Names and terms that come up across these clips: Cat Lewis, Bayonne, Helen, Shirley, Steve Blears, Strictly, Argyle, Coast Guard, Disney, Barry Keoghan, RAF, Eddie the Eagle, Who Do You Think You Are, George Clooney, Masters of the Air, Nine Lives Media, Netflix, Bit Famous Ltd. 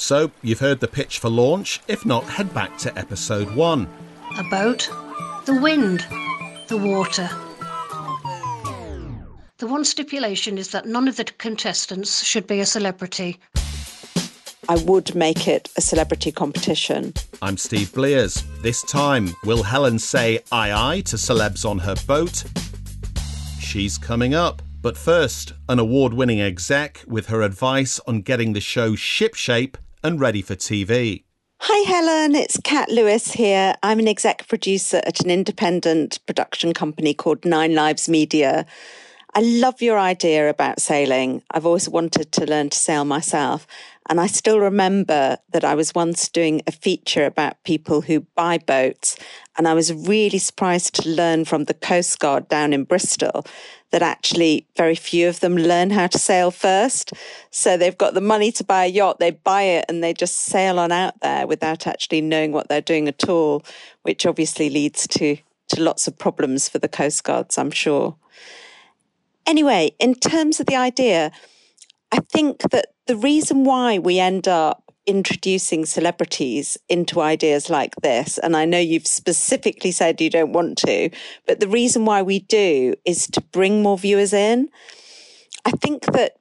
So you've heard the pitch for launch. If not, head back to episode 1. A boat, the wind, the water. The one stipulation is that none of the contestants should be a celebrity. I would make it a celebrity competition. I'm Steve Blears. This time, will Helen say aye to celebs on her boat? She's coming up. But first, an award-winning exec with her advice on getting the show shipshape and ready for TV. Hi Helen, it's Cat Lewis here. I'm an exec producer at an independent production company called Nine Lives Media. I love your idea about sailing. I've always wanted to learn to sail myself. And I still remember that I was once doing a feature about people who buy boats. And I was really surprised to learn from the Coast Guard down in Bristol that actually very few of them learn how to sail first. So they've got the money to buy a yacht, they buy it, and they just sail on out there without actually knowing what they're doing at all, which obviously leads to lots of problems for the Coast Guards, I'm sure. Anyway, in terms of the idea, I think that the reason why we end up introducing celebrities into ideas like this, and I know you've specifically said you don't want to, but the reason why we do is to bring more viewers in. I think that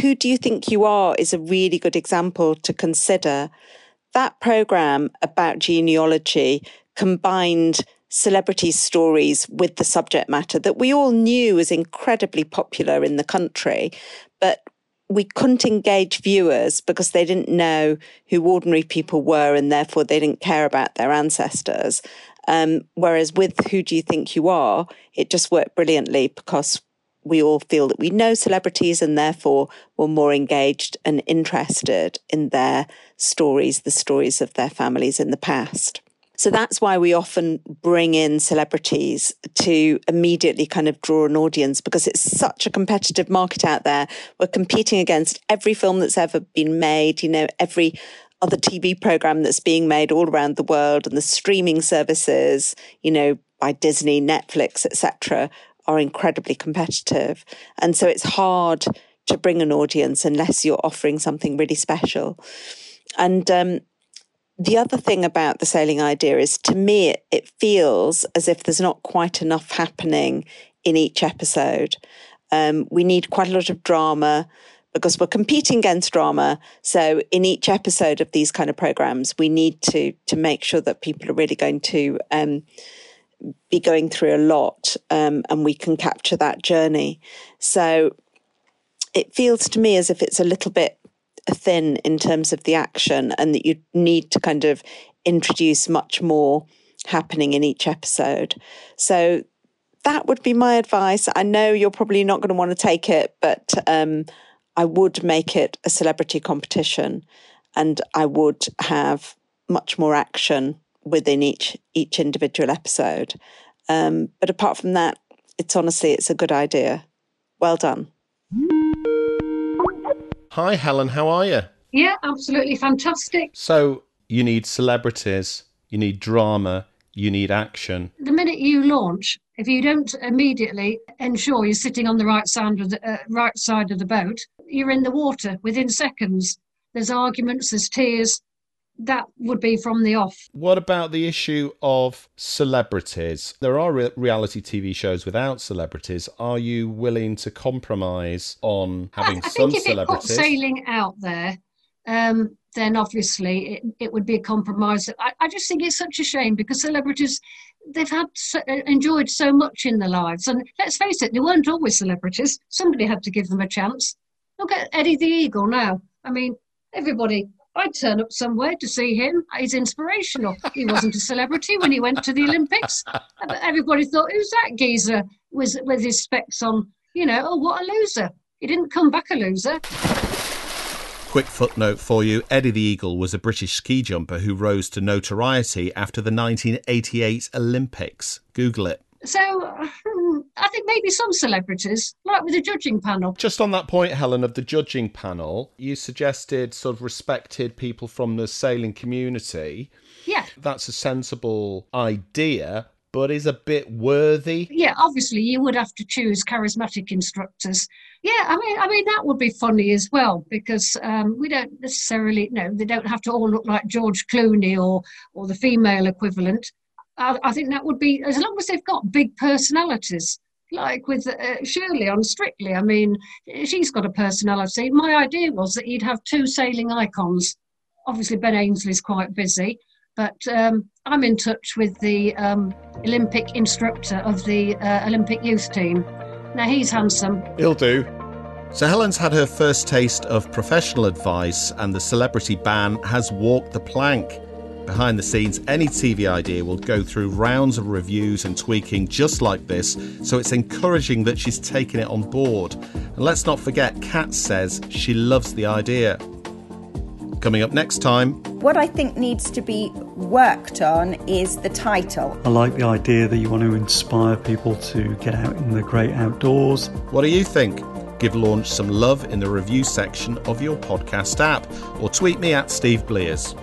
Who Do You Think You Are is a really good example to consider. That programme about genealogy combined celebrity stories with the subject matter that we all knew was incredibly popular in the country, but we couldn't engage viewers because they didn't know who ordinary people were and therefore they didn't care about their ancestors. Whereas with Who Do You Think You Are, it just worked brilliantly because we all feel that we know celebrities and therefore we're more engaged and interested in their stories, the stories of their families in the past. So that's why we often bring in celebrities to immediately kind of draw an audience, because it's such a competitive market out there. We're competing against every film that's ever been made, you know, every other TV programme that's being made all around the world, and the streaming services, you know, by Disney, Netflix, etc., are incredibly competitive. And so it's hard to bring an audience unless you're offering something really special. And the other thing about the sailing idea is, to me, it feels as if there's not quite enough happening in each episode. We need quite a lot of drama because we're competing against drama. So in each episode of these kind of programmes, we need to make sure that people are really going to be going through a lot and we can capture that journey. So it feels to me as if it's a little bit thin in terms of the action, and that you need to kind of introduce much more happening in each episode. So that would be my advice. I know you're probably not going to want to take it, but I would make it a celebrity competition, and I would have much more action within each individual episode. But apart from that, it's honestly a good idea. Well done. Hi, Helen, how are you? Yeah, absolutely fantastic. So you need celebrities, you need drama, you need action. The minute you launch, if you don't immediately ensure you're sitting on the right side of the boat, you're in the water within seconds. There's arguments, there's tears. That would be from the off. What about the issue of celebrities? There are reality TV shows without celebrities. Are you willing to compromise on having some celebrities? I think if it put sailing out there, then obviously it would be a compromise. I just think it's such a shame, because celebrities, they've enjoyed so much in their lives. And let's face it, they weren't always celebrities. Somebody had to give them a chance. Look at Eddie the Eagle now. I mean, everybody... I'd turn up somewhere to see him. He's inspirational. He wasn't a celebrity when he went to the Olympics. Everybody thought, who's that geezer with his specs on? You know, oh, what a loser. He didn't come back a loser. Quick footnote for you. Eddie the Eagle was a British ski jumper who rose to notoriety after the 1988 Olympics. Google it. So I think maybe some celebrities, like with the judging panel. Just on that point, Helen, of the judging panel, you suggested sort of respected people from the sailing community. Yeah. That's a sensible idea, but is a bit worthy. Yeah, obviously you would have to choose charismatic instructors. Yeah, I mean that would be funny as well, because we don't necessarily, they don't have to all look like George Clooney or the female equivalent. I think that would be, as long as they've got big personalities, like with Shirley on Strictly. I mean, she's got a personality. My idea was that you'd have two sailing icons. Obviously, Ben Ainsley's quite busy, but I'm in touch with the Olympic instructor of the Olympic youth team. Now, he's handsome. He'll do. So Helen's had her first taste of professional advice, and the celebrity ban has walked the plank. Behind the scenes, any TV idea will go through rounds of reviews and tweaking just like this, so it's encouraging that she's taken it on board. And let's not forget, Kat says she loves the idea. Coming up next time... What I think needs to be worked on is the title. I like the idea that you want to inspire people to get out in the great outdoors. What do you think? Give Launch some love in the review section of your podcast app, or tweet me at Steve Blears.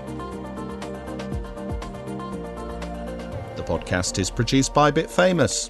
The podcast is produced by Bit Famous.